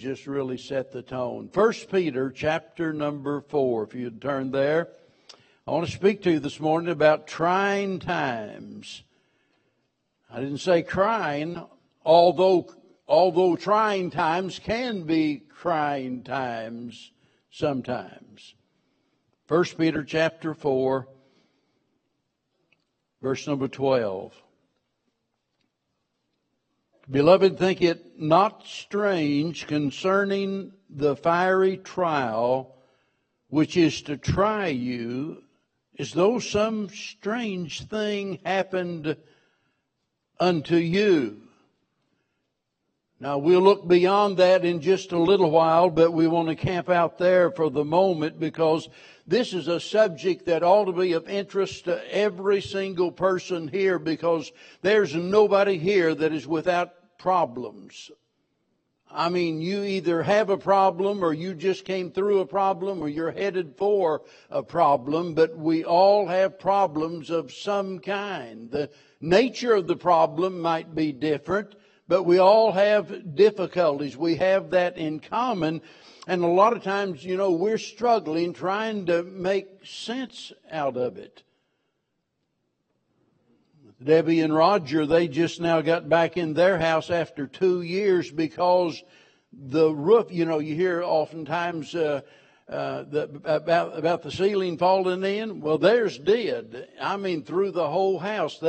just really set the tone. 1 Peter chapter number 4, if you'd turn there. I want to speak to you this morning about trying times. I didn't say crying, although trying times can be crying times sometimes. 1 Peter chapter 4, verse number 12. Beloved, think it not strange concerning the fiery trial which is to try you, as though some strange thing happened unto you. Now, we'll look beyond that in just a little while, but we want to camp out there for the moment because this is a subject that ought to be of interest to every single person here, because there's nobody here that is without problems. I mean, you either have a problem or you just came through a problem or you're headed for a problem, but we all have problems of some kind. The nature of the problem might be different, but we all have difficulties. We have that in common. And a lot of times, you know, we're struggling trying to make sense out of it. Debbie and Roger, they just now got back in their house after 2 years because the roof, you know, you hear oftentimes about the ceiling falling in. Well, theirs did. I mean, through the whole house.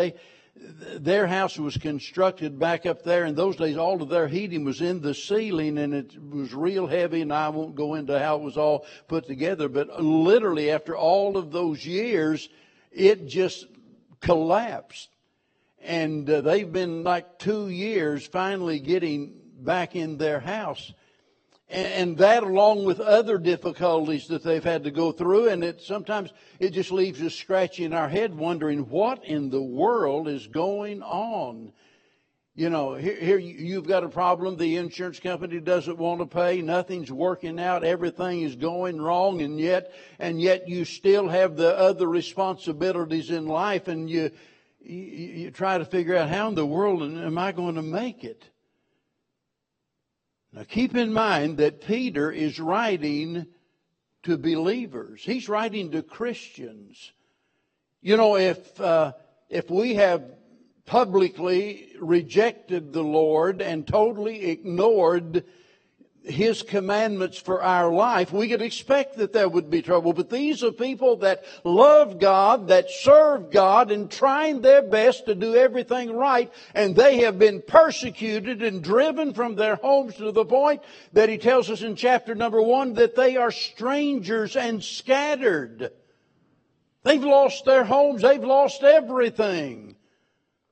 Their house was constructed back up there. In those days, all of their heating was in the ceiling, and it was real heavy, and I won't go into how it was all put together. But literally, after all of those years, it just collapsed. And they've been like 2 years finally getting back in their house. And that, along with other difficulties that they've had to go through, and sometimes it just leaves us scratching our head wondering what in the world is going on. You know, here you've got a problem, the insurance company doesn't want to pay, nothing's working out, everything is going wrong, and yet you still have the other responsibilities in life, and you try to figure out how in the world am I going to make it? Now keep in mind that Peter is writing to believers. He's writing to Christians. You know, if we have publicly rejected the Lord and totally ignored His commandments for our life, we could expect that there would be trouble. But these are people that love God, that serve God, and trying their best to do everything right. And they have been persecuted and driven from their homes to the point that he tells us in chapter number 1 that they are strangers and scattered. They've lost their homes. They've lost everything.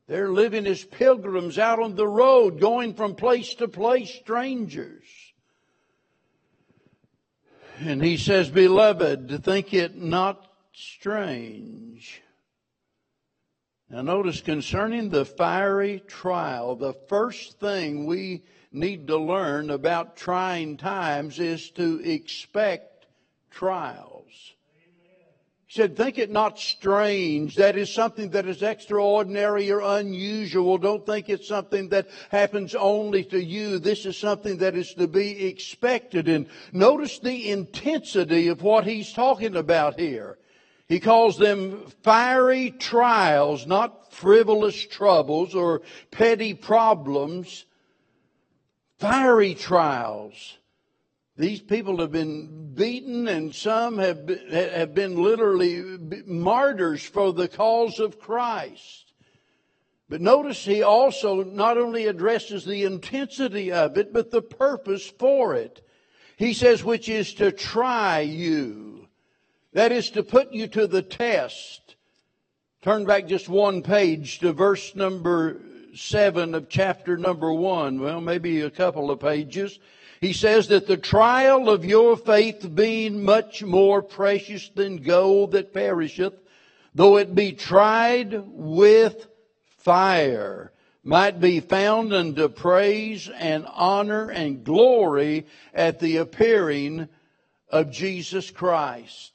They're living as pilgrims out on the road, going from place to place, strangers. And he says, Beloved, think it not strange. Now notice, concerning the fiery trial, the first thing we need to learn about trying times is to expect trials. He said, think it not strange. That is something that is extraordinary or unusual. Don't think it's something that happens only to you. This is something that is to be expected. And notice the intensity of what he's talking about here. He calls them fiery trials, not frivolous troubles or petty problems. Fiery trials. These people have been beaten, and some have been literally martyrs for the cause of Christ. But notice he also not only addresses the intensity of it, but the purpose for it. He says, which is to try you. That is to put you to the test. Turn back just one page to verse number 7 of chapter number 1. Well, maybe a couple of pages. He says that the trial of your faith being much more precious than gold that perisheth, though it be tried with fire, might be found unto praise and honor and glory at the appearing of Jesus Christ.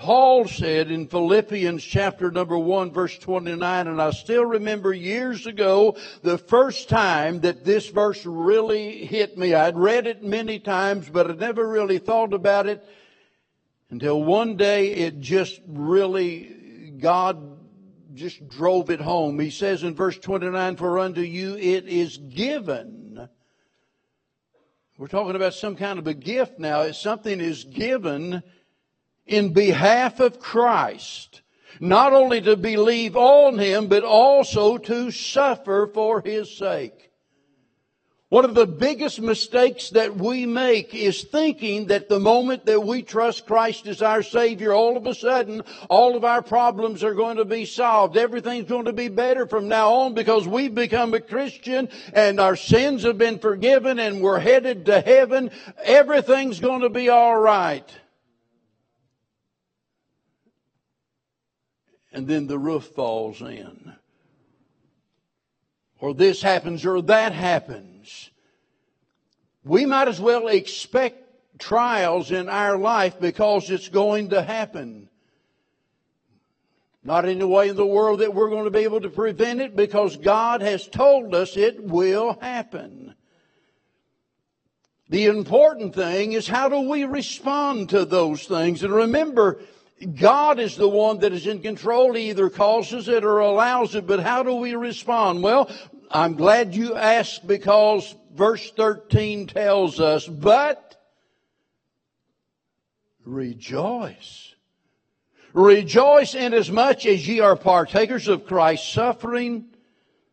Paul said in Philippians chapter number 1 verse 29, and I still remember years ago the first time that this verse really hit me. I'd read it many times, but I never really thought about it until one day it just really, God just drove it home. He says in verse 29, for unto you it is given. We're talking about some kind of a gift now. It's something is given in behalf of Christ, not only to believe on Him, but also to suffer for His sake. One of the biggest mistakes that we make is thinking that the moment that we trust Christ as our Savior, all of a sudden, all of our problems are going to be solved. Everything's going to be better from now on because we've become a Christian and our sins have been forgiven and we're headed to heaven. Everything's going to be all right. And then the roof falls in. Or this happens or that happens. We might as well expect trials in our life because it's going to happen. Not in the way in the world that we're going to be able to prevent it, because God has told us it will happen. The important thing is, how do we respond to those things? And remember, God is the one that is in control. He either causes it or allows it. But how do we respond? Well, I'm glad you asked, because verse 13 tells us, but rejoice. Rejoice inasmuch as ye are partakers of Christ's suffering,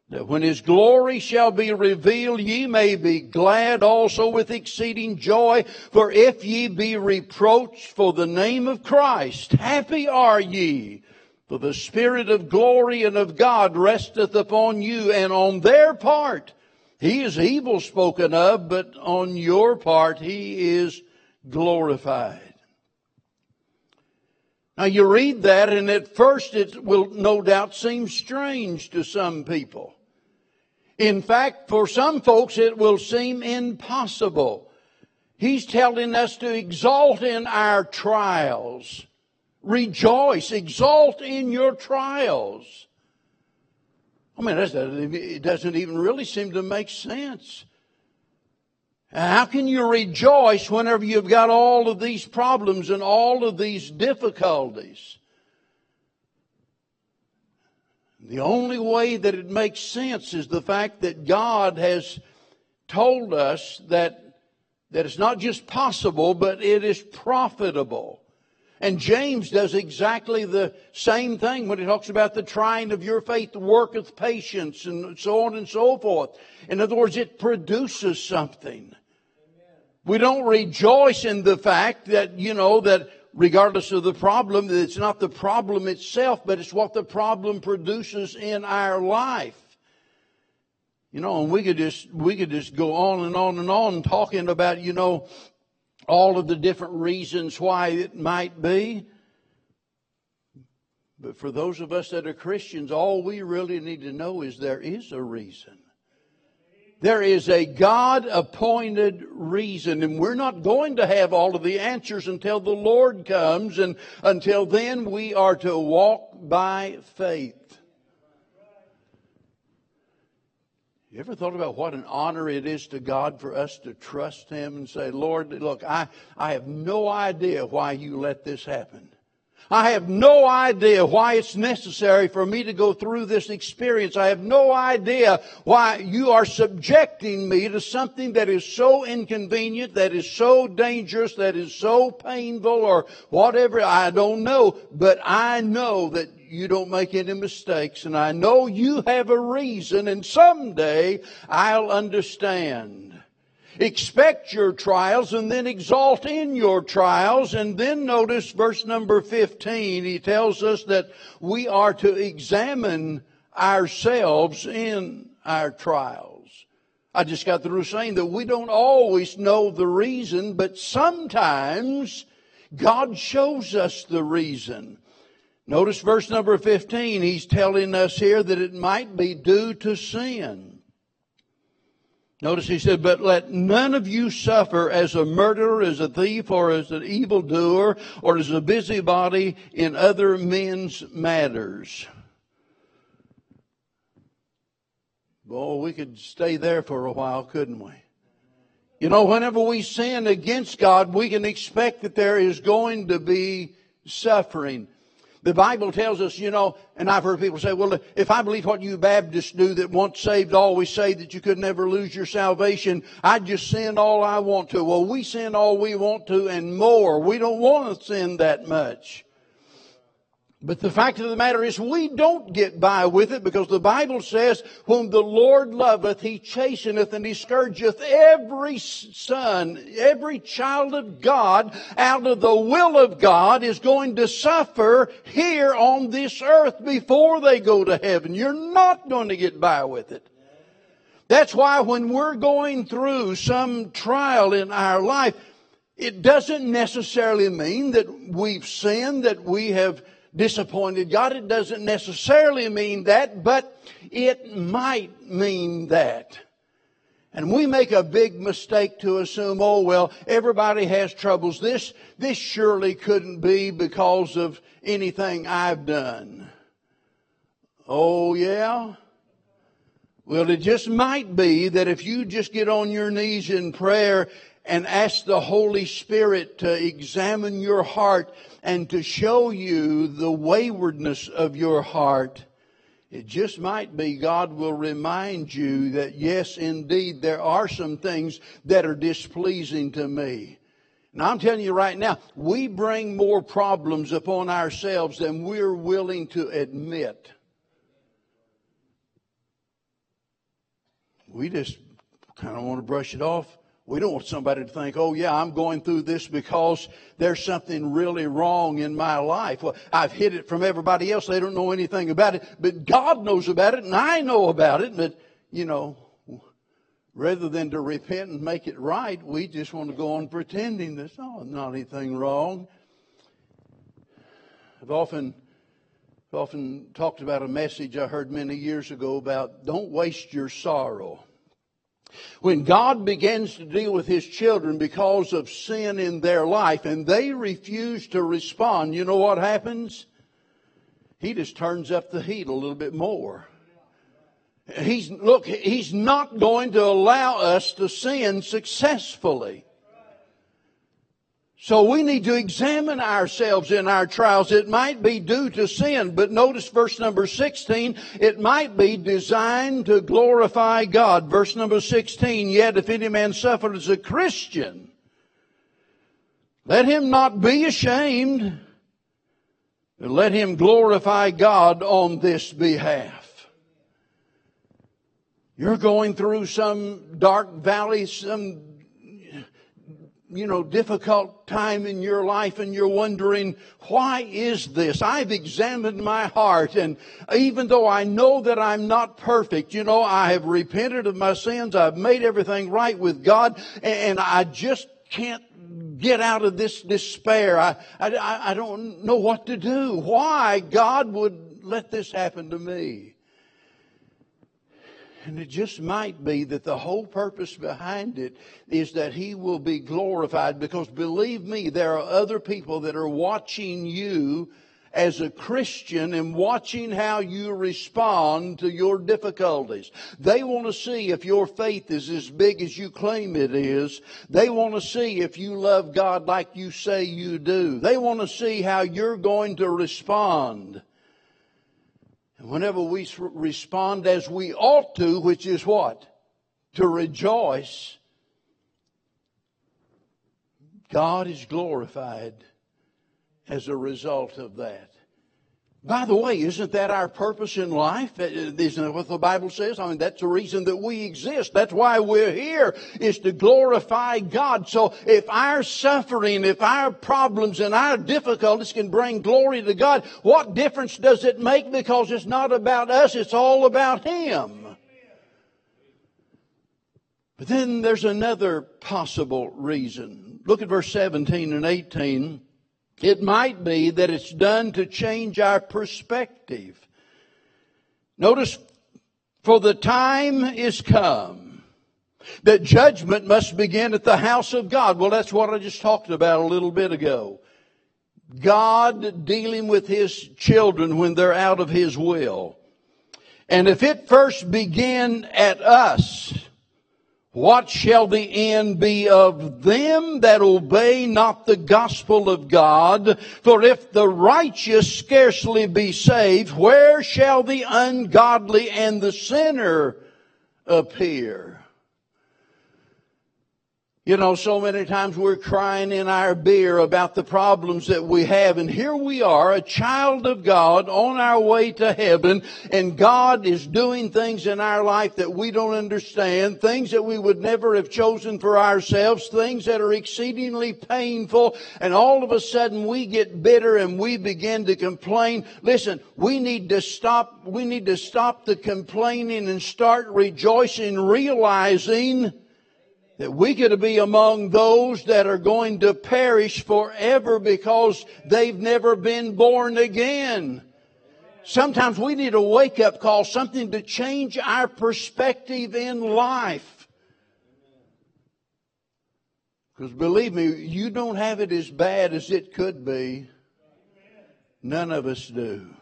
that when His glory shall be revealed, ye may be glad also with exceeding joy. For if ye be reproached for the name of Christ, happy are ye. For the Spirit of glory and of God resteth upon you. And on their part He is evil spoken of, but on your part He is glorified. Now you read that, and at first it will no doubt seem strange to some people. In fact, for some folks, it will seem impossible. He's telling us to exalt in our trials. Rejoice. Exalt in your trials. I mean, it doesn't even really seem to make sense. How can you rejoice whenever you've got all of these problems and all of these difficulties? The only way that it makes sense is the fact that God has told us that it's not just possible, but it is profitable. And James does exactly the same thing when he talks about the trying of your faith worketh patience, and so on and so forth. In other words, it produces something. We don't rejoice in the fact that, that regardless of the problem, that it's not the problem itself, but it's what the problem produces in our life. And we could just go on and on and on talking about, all of the different reasons why it might be. But for those of us that are Christians, all we really need to know is there is a reason. There is a God-appointed reason. And we're not going to have all of the answers until the Lord comes. And until then, we are to walk by faith. You ever thought about what an honor it is to God for us to trust Him and say, Lord, look, I have no idea why you let this happen. I have no idea why it's necessary for me to go through this experience. I have no idea why you are subjecting me to something that is so inconvenient, that is so dangerous, that is so painful, or whatever. I don't know, but I know that you don't make any mistakes, and I know you have a reason, and someday I'll understand. Expect your trials, and then exalt in your trials. And then notice verse number 15. He tells us that we are to examine ourselves in our trials. I just got through saying that we don't always know the reason, but sometimes God shows us the reason. Notice verse number 15. He's telling us here that it might be due to sin. Notice he said, but let none of you suffer as a murderer, as a thief, or as an evildoer, or as a busybody in other men's matters. Boy, we could stay there for a while, couldn't we? You know, whenever we sin against God, we can expect that there is going to be suffering. The Bible tells us, you know, and I've heard people say, well, if I believe what you Baptists do, that once saved, always saved, that you could never lose your salvation, I just sin all I want to. Well, we sin all we want to and more. We don't want to sin that much. But the fact of the matter is we don't get by with it, because the Bible says, whom the Lord loveth, He chasteneth and He scourgeth every son, every child of God out of the will of God is going to suffer here on this earth before they go to heaven. You're not going to get by with it. That's why when we're going through some trial in our life, it doesn't necessarily mean that we've sinned, that we have disappointed God. It doesn't necessarily mean that, but it might mean that. And we make a big mistake to assume, oh, well, everybody has troubles. This surely couldn't be because of anything I've done. Oh, yeah? Well, it just might be that if you just get on your knees in prayer and ask the Holy Spirit to examine your heart and to show you the waywardness of your heart, it just might be God will remind you that, yes, indeed, there are some things that are displeasing to me. And I'm telling you right now, we bring more problems upon ourselves than we're willing to admit. We just kind of want to brush it off. We don't want somebody to think, oh, yeah, I'm going through this because there's something really wrong in my life. Well, I've hid it from everybody else. They don't know anything about it. But God knows about it, and I know about it. But, you know, rather than to repent and make it right, we just want to go on pretending there's not anything wrong. I've often talked about a message I heard many years ago about don't waste your sorrow. When God begins to deal with His children because of sin in their life and they refuse to respond, you know what happens? He just turns up the heat a little bit more. He's not going to allow us to sin successfully. So we need to examine ourselves in our trials. It might be due to sin, but notice verse number 16, it might be designed to glorify God. Verse number 16, yet if any man suffer as a Christian, let him not be ashamed, but let him glorify God on this behalf. You're going through some dark valley, some difficult time in your life, and you're wondering, why is this? I've examined my heart, and even though I know that I'm not perfect, you know, I have repented of my sins, I've made everything right with God, and I just can't get out of this despair. I don't know what to do. Why God would let this happen to me? And it just might be that the whole purpose behind it is that He will be glorified, because believe me, there are other people that are watching you as a Christian and watching how you respond to your difficulties. They want to see if your faith is as big as you claim it is. They want to see if you love God like you say you do. They want to see how you're going to respond. And whenever we respond as we ought to, which is what? To rejoice, God is glorified as a result of that. By the way, isn't that our purpose in life? Isn't that what the Bible says? I mean, that's the reason that we exist. That's why we're here, is to glorify God. So if our suffering, if our problems and our difficulties can bring glory to God, what difference does it make? Because it's not about us, it's all about Him. But then there's another possible reason. Look at verse 17 and 18. It might be that it's done to change our perspective. Notice, for the time is come that judgment must begin at the house of God. Well, that's what I just talked about a little bit ago. God dealing with His children when they're out of His will. And if it first begin at us, what shall the end be of them that obey not the gospel of God? For if the righteous scarcely be saved, where shall the ungodly and the sinner appear? You know, so many times we're crying in our beer about the problems that we have. And here we are, a child of God on our way to heaven. And God is doing things in our life that we don't understand. Things that we would never have chosen for ourselves. Things that are exceedingly painful. And all of a sudden we get bitter and we begin to complain. Listen, we need to stop. We need to stop the complaining and start rejoicing, realizing that we could be among those that are going to perish forever because they've never been born again. Sometimes we need a wake-up call, something to change our perspective in life. Because believe me, you don't have it as bad as it could be. None of us do.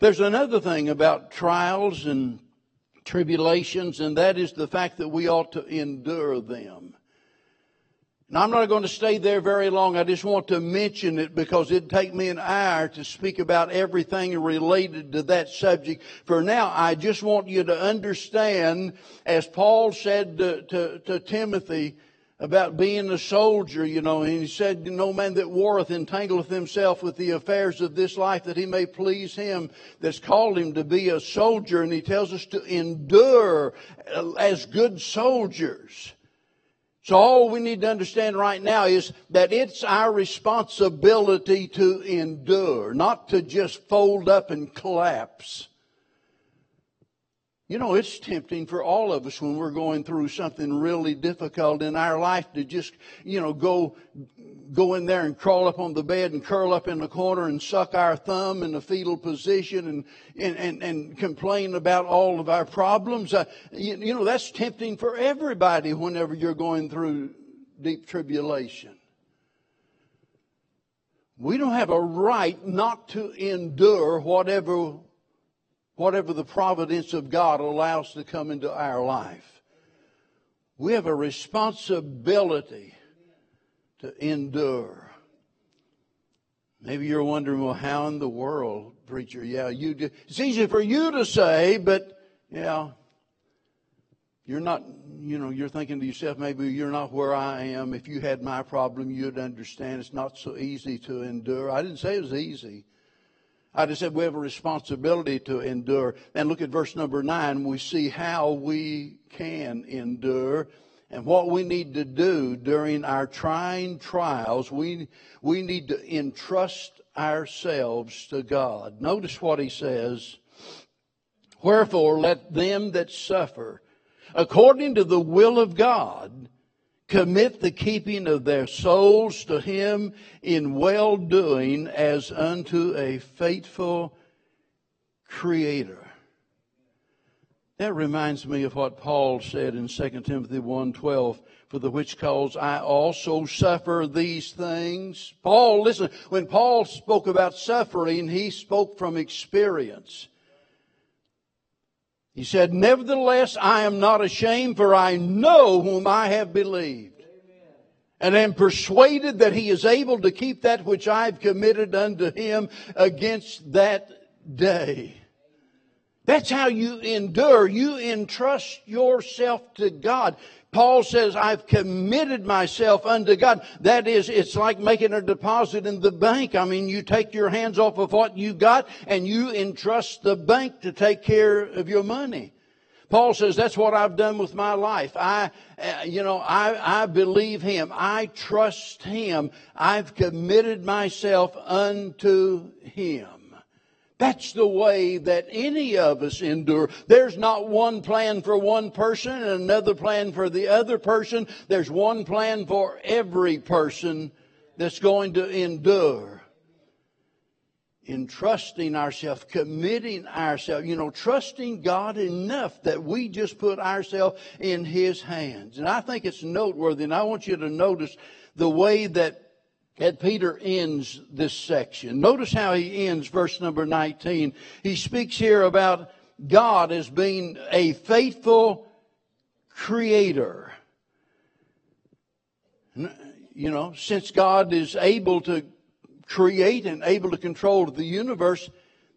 There's another thing about trials and tribulations, and that is the fact that we ought to endure them. And I'm not going to stay there very long. I just want to mention it because it'd take me an hour to speak about everything related to that subject. For now, I just want you to understand, as Paul said to Timothy about being a soldier, you know, and he said, no man that warreth entangleth himself with the affairs of this life, that he may please Him that's called him to be a soldier. And he tells us to endure as good soldiers. So all we need to understand right now is that it's our responsibility to endure, not to just fold up and collapse. You know, it's tempting for all of us when we're going through something really difficult in our life to just, you know, go in there and crawl up on the bed and curl up in the corner and suck our thumb in the fetal position and complain about all of our problems. You know, that's tempting for everybody whenever you're going through deep tribulation. We don't have a right not to endure whatever the providence of God allows to come into our life. We have a responsibility to endure. Maybe you're wondering, well, how in the world, preacher? Yeah, you do. It's easy for you to say, but yeah, you're not, you know, you're thinking to yourself, maybe you're not where I am. If you had my problem, you'd understand it's not so easy to endure. I didn't say it was easy. I just said we have a responsibility to endure. And look at verse number 9. We see how we can endure and what we need to do during our trying trials. We need to entrust ourselves to God. Notice what he says. Wherefore, let them that suffer according to the will of God commit the keeping of their souls to Him in well-doing as unto a faithful Creator. That reminds me of what Paul said in 2 Timothy 1:12, for the which cause I also suffer these things. Paul, listen, when Paul spoke about suffering, he spoke from experience. He said, nevertheless, I am not ashamed, for I know whom I have believed. Amen. And am persuaded that He is able to keep that which I have committed unto Him against that day. That's how you endure. You entrust yourself to God. Paul says, I've committed myself unto God. That is, it's like making a deposit in the bank. I mean, you take your hands off of what you got and you entrust the bank to take care of your money. Paul says, that's what I've done with my life. I believe Him. I trust Him. I've committed myself unto Him. That's the way that any of us endure. There's not one plan for one person and another plan for the other person. There's one plan for every person that's going to endure. entrusting ourselves, committing ourselves, trusting God enough that we just put ourselves in His hands. And I think it's noteworthy, and I want you to notice the way that Peter ends this section. Notice how he ends verse number 19. He speaks here about God as being a faithful creator. Since God is able to create and able to control the universe,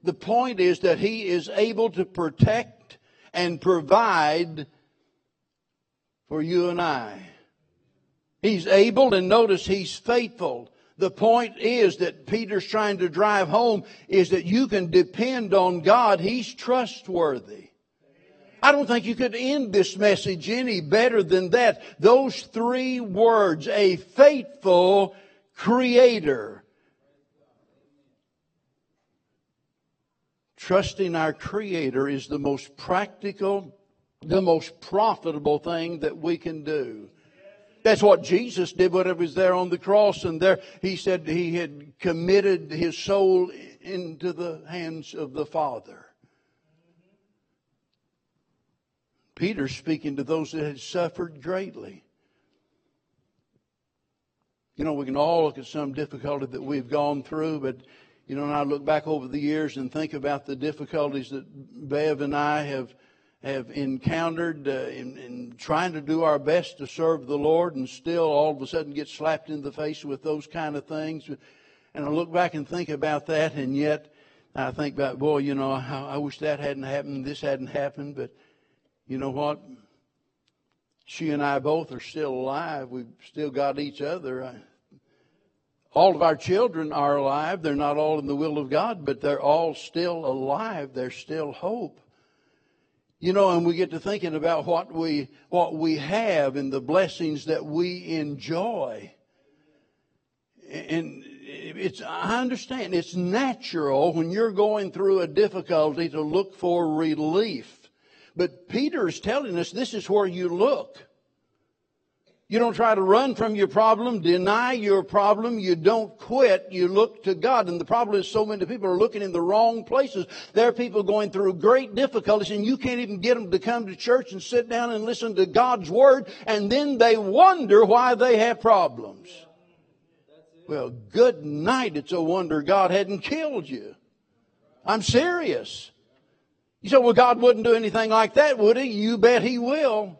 the point is that He is able to protect and provide for you and I. He's able, and notice He's faithful. The point is that Peter's trying to drive home is that you can depend on God. He's trustworthy. I don't think you could end this message any better than that. Those three words, a faithful creator. Trusting our Creator is the most practical, the most profitable thing that we can do. That's what Jesus did when He was there on the cross, and there He said He had committed His soul into the hands of the Father. Peter's speaking to those that had suffered greatly. We can all look at some difficulty that we've gone through, but, and I look back over the years and think about the difficulties that Bev and I have encountered in trying to do our best to serve the Lord, and still all of a sudden get slapped in the face with those kind of things. And I look back and think about that, and yet I think about, boy, I wish that hadn't happened, this hadn't happened, but you know what? She and I both are still alive. We've still got each other. All of our children are alive. They're not all in the will of God, but they're all still alive. There's still hope. And we get to thinking about what we have and the blessings that we enjoy. And I understand it's natural when you're going through a difficulty to look for relief. But Peter is telling us this is where you look. You don't try to run from your problem, deny your problem. You don't quit. You look to God. And the problem is so many people are looking in the wrong places. There are people going through great difficulties, and you can't even get them to come to church and sit down and listen to God's Word. And then they wonder why they have problems. Well, good night. It's a wonder God hadn't killed you. I'm serious. You say, well, God wouldn't do anything like that, would He? You bet He will. Amen.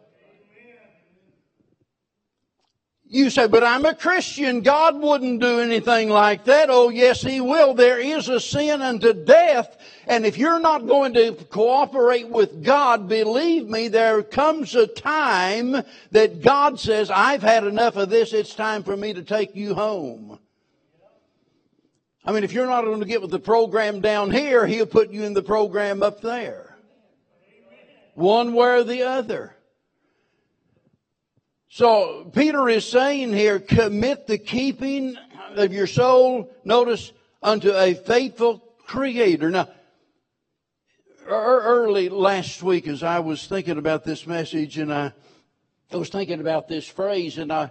You say, but I'm a Christian. God wouldn't do anything like that. Oh, yes, He will. There is a sin unto death. And if you're not going to cooperate with God, believe me, there comes a time that God says, I've had enough of this. It's time for me to take you home. If you're not going to get with the program down here, He'll put you in the program up there. One way or the other. So Peter is saying here, commit the keeping of your soul, notice, unto a faithful Creator. Now, early last week as I was thinking about this message, and I was thinking about this phrase, and I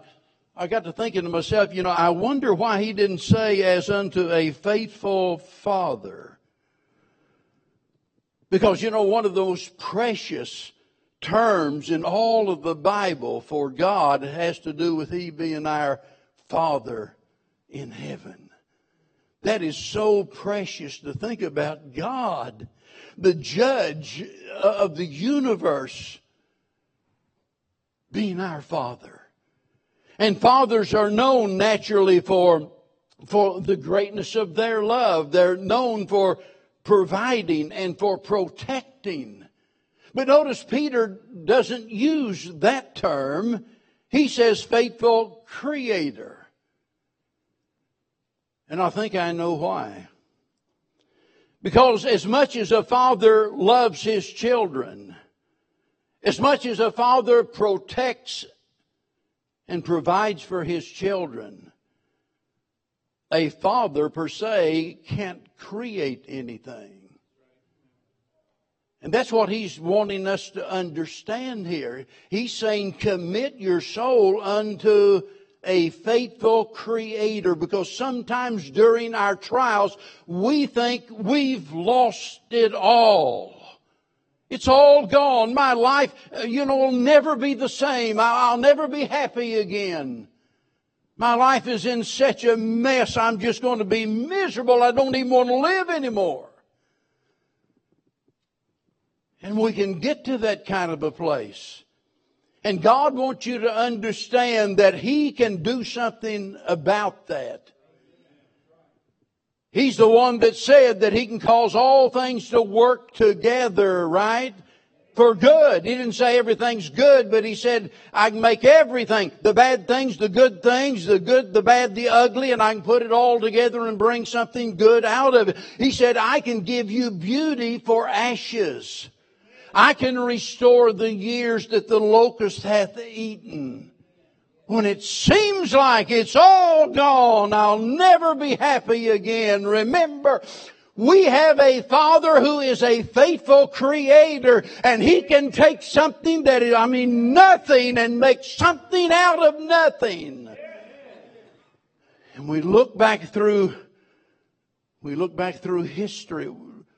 got to thinking to myself, I wonder why he didn't say as unto a faithful father. Because, one of those precious terms in all of the Bible for God has to do with He being our Father in heaven. That is so precious to think about God, the judge of the universe, being our Father. And fathers are known naturally for the greatness of their love. They're known for providing and for protecting. But notice Peter doesn't use that term. He says faithful Creator. And I think I know why. Because as much as a father loves his children, as much as a father protects and provides for his children, a father per se can't create anything. And that's what he's wanting us to understand here. He's saying commit your soul unto a faithful Creator, because sometimes during our trials we think we've lost it all. It's all gone. My life, will never be the same. I'll never be happy again. My life is in such a mess. I'm just going to be miserable. I don't even want to live anymore. And we can get to that kind of a place. And God wants you to understand that He can do something about that. He's the one that said that He can cause all things to work together, right? For good. He didn't say everything's good, but He said, I can make everything, the bad things, the good, the bad, the ugly, and I can put it all together and bring something good out of it. He said, I can give you beauty for ashes. I can restore the years that the locust hath eaten. When it seems like it's all gone, I'll never be happy again. Remember, we have a Father who is a faithful Creator, and He can take something that is, nothing, and make something out of nothing. And we look back through history.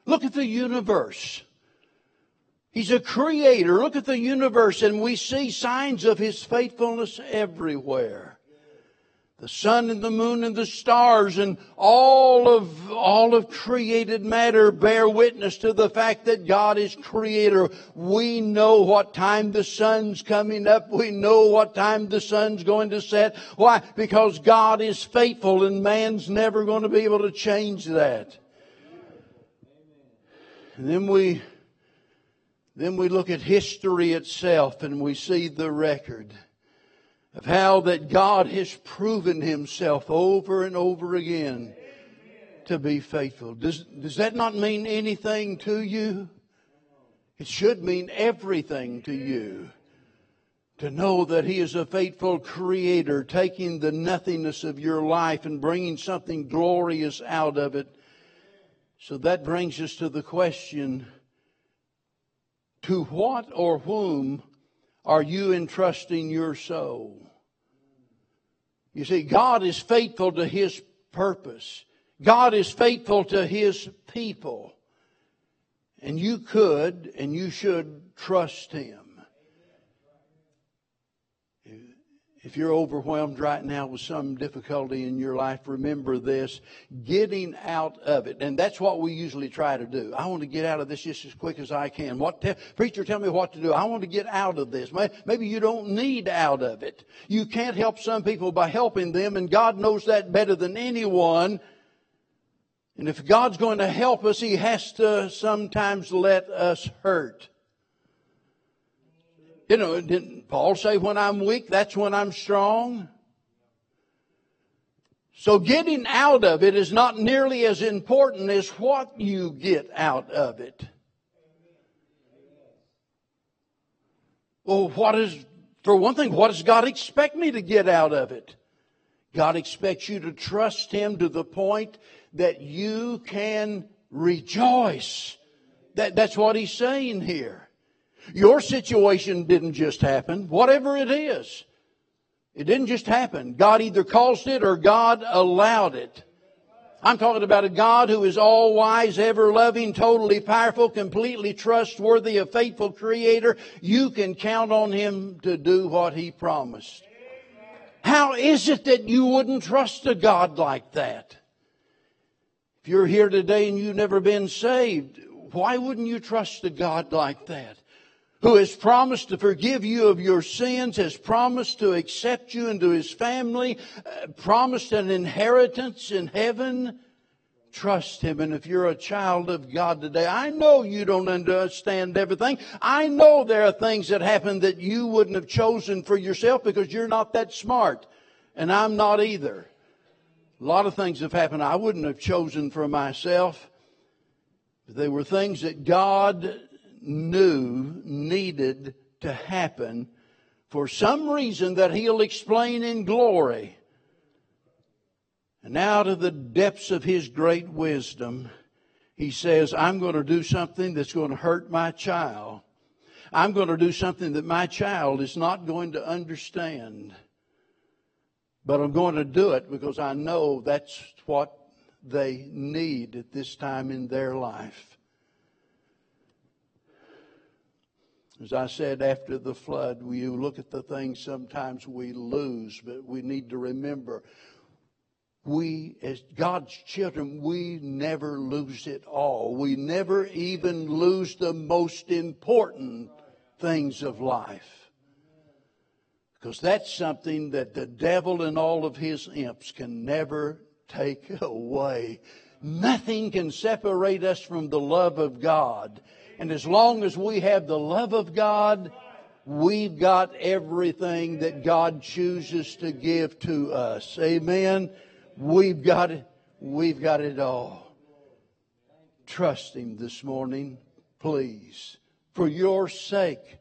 Look at the universe. He's a Creator. Look at the universe, and we see signs of His faithfulness everywhere. The sun and the moon and the stars and all of created matter bear witness to the fact that God is Creator. We know what time the sun's coming up. We know what time the sun's going to set. Why? Because God is faithful, and man's never going to be able to change that. And then we look at history itself, and we see the record of how that God has proven Himself over and over again to be faithful. Does that not mean anything to you? It should mean everything to you. To know that He is a faithful Creator, taking the nothingness of your life and bringing something glorious out of it. So that brings us to the question, to what or whom are you entrusting your soul? You see, God is faithful to His purpose. God is faithful to His people. And you could and you should trust Him. If you're overwhelmed right now with some difficulty in your life, remember this, getting out of it. And that's what we usually try to do. I want to get out of this just as quick as I can. Preacher, tell me what to do. I want to get out of this. Maybe you don't need out of it. You can't help some people by helping them, and God knows that better than anyone. And if God's going to help us, He has to sometimes let us hurt. Didn't Paul say when I'm weak, that's when I'm strong? So getting out of it is not nearly as important as what you get out of it. Well, what does God expect me to get out of it? God expects you to trust Him to the point that you can rejoice. That's what He's saying here. Your situation didn't just happen. Whatever it is, it didn't just happen. God either caused it or God allowed it. I'm talking about a God who is all-wise, ever-loving, totally powerful, completely trustworthy, a faithful Creator. You can count on Him to do what He promised. How is it that you wouldn't trust a God like that? If you're here today and you've never been saved, why wouldn't you trust a God like that, who has promised to forgive you of your sins, has promised to accept you into His family, promised an inheritance in heaven? Trust Him. And if you're a child of God today, I know you don't understand everything. I know there are things that happen that you wouldn't have chosen for yourself because you're not that smart. And I'm not either. A lot of things have happened I wouldn't have chosen for myself. But they were things that God knew needed to happen for some reason that He'll explain in glory. And out of the depths of His great wisdom, He says, I'm going to do something that's going to hurt my child. I'm going to do something that my child is not going to understand. But I'm going to do it because I know that's what they need at this time in their life. As I said, after the flood, you look at the things sometimes we lose, but we need to remember, we, as God's children, we never lose it all. We never even lose the most important things of life. Because that's something that the devil and all of his imps can never take away. Nothing can separate us from the love of God. And as long as we have the love of God, we've got everything that God chooses to give to us. Amen. We've got it. We've got it all. Trust Him this morning, please. For your sake,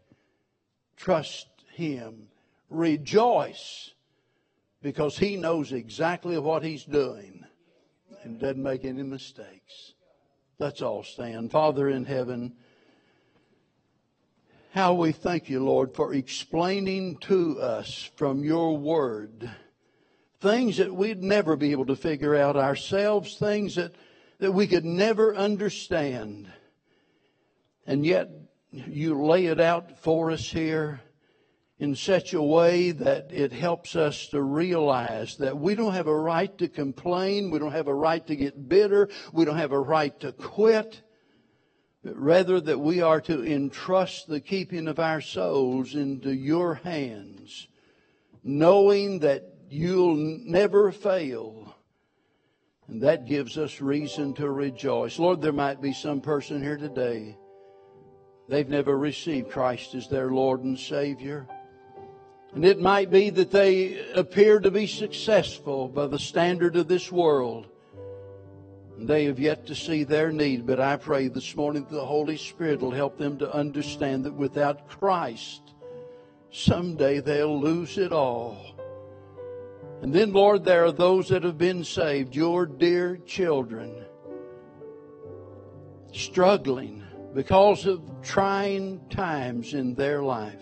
trust Him. Rejoice, because He knows exactly what He's doing and doesn't make any mistakes. Let's all stand. Father in heaven, how we thank You, Lord, for explaining to us from Your Word things that we'd never be able to figure out ourselves, things that we could never understand. And yet You lay it out for us here in such a way that it helps us to realize that we don't have a right to complain. We don't have a right to get bitter. We don't have a right to quit. But rather that we are to entrust the keeping of our souls into Your hands, knowing that You'll never fail. And that gives us reason to rejoice. Lord, there might be some person here today, they've never received Christ as their Lord and Savior. And it might be that they appear to be successful by the standard of this world. And they have yet to see their need. But I pray this morning that the Holy Spirit will help them to understand that without Christ, someday they'll lose it all. And then, Lord, there are those that have been saved, Your dear children, struggling because of trying times in their life.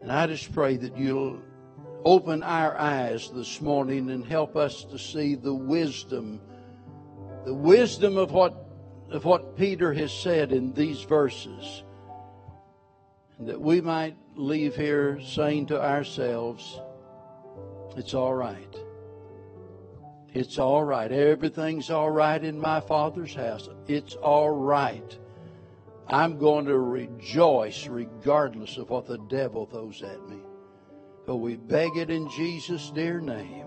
And I just pray that You'll open our eyes this morning and help us to see the wisdom of what Peter has said in these verses. And that we might leave here saying to ourselves, it's all right. It's all right. Everything's all right in my Father's house. It's all right. I'm going to rejoice regardless of what the devil throws at me. But we beg it in Jesus' dear name.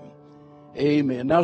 Amen. Now,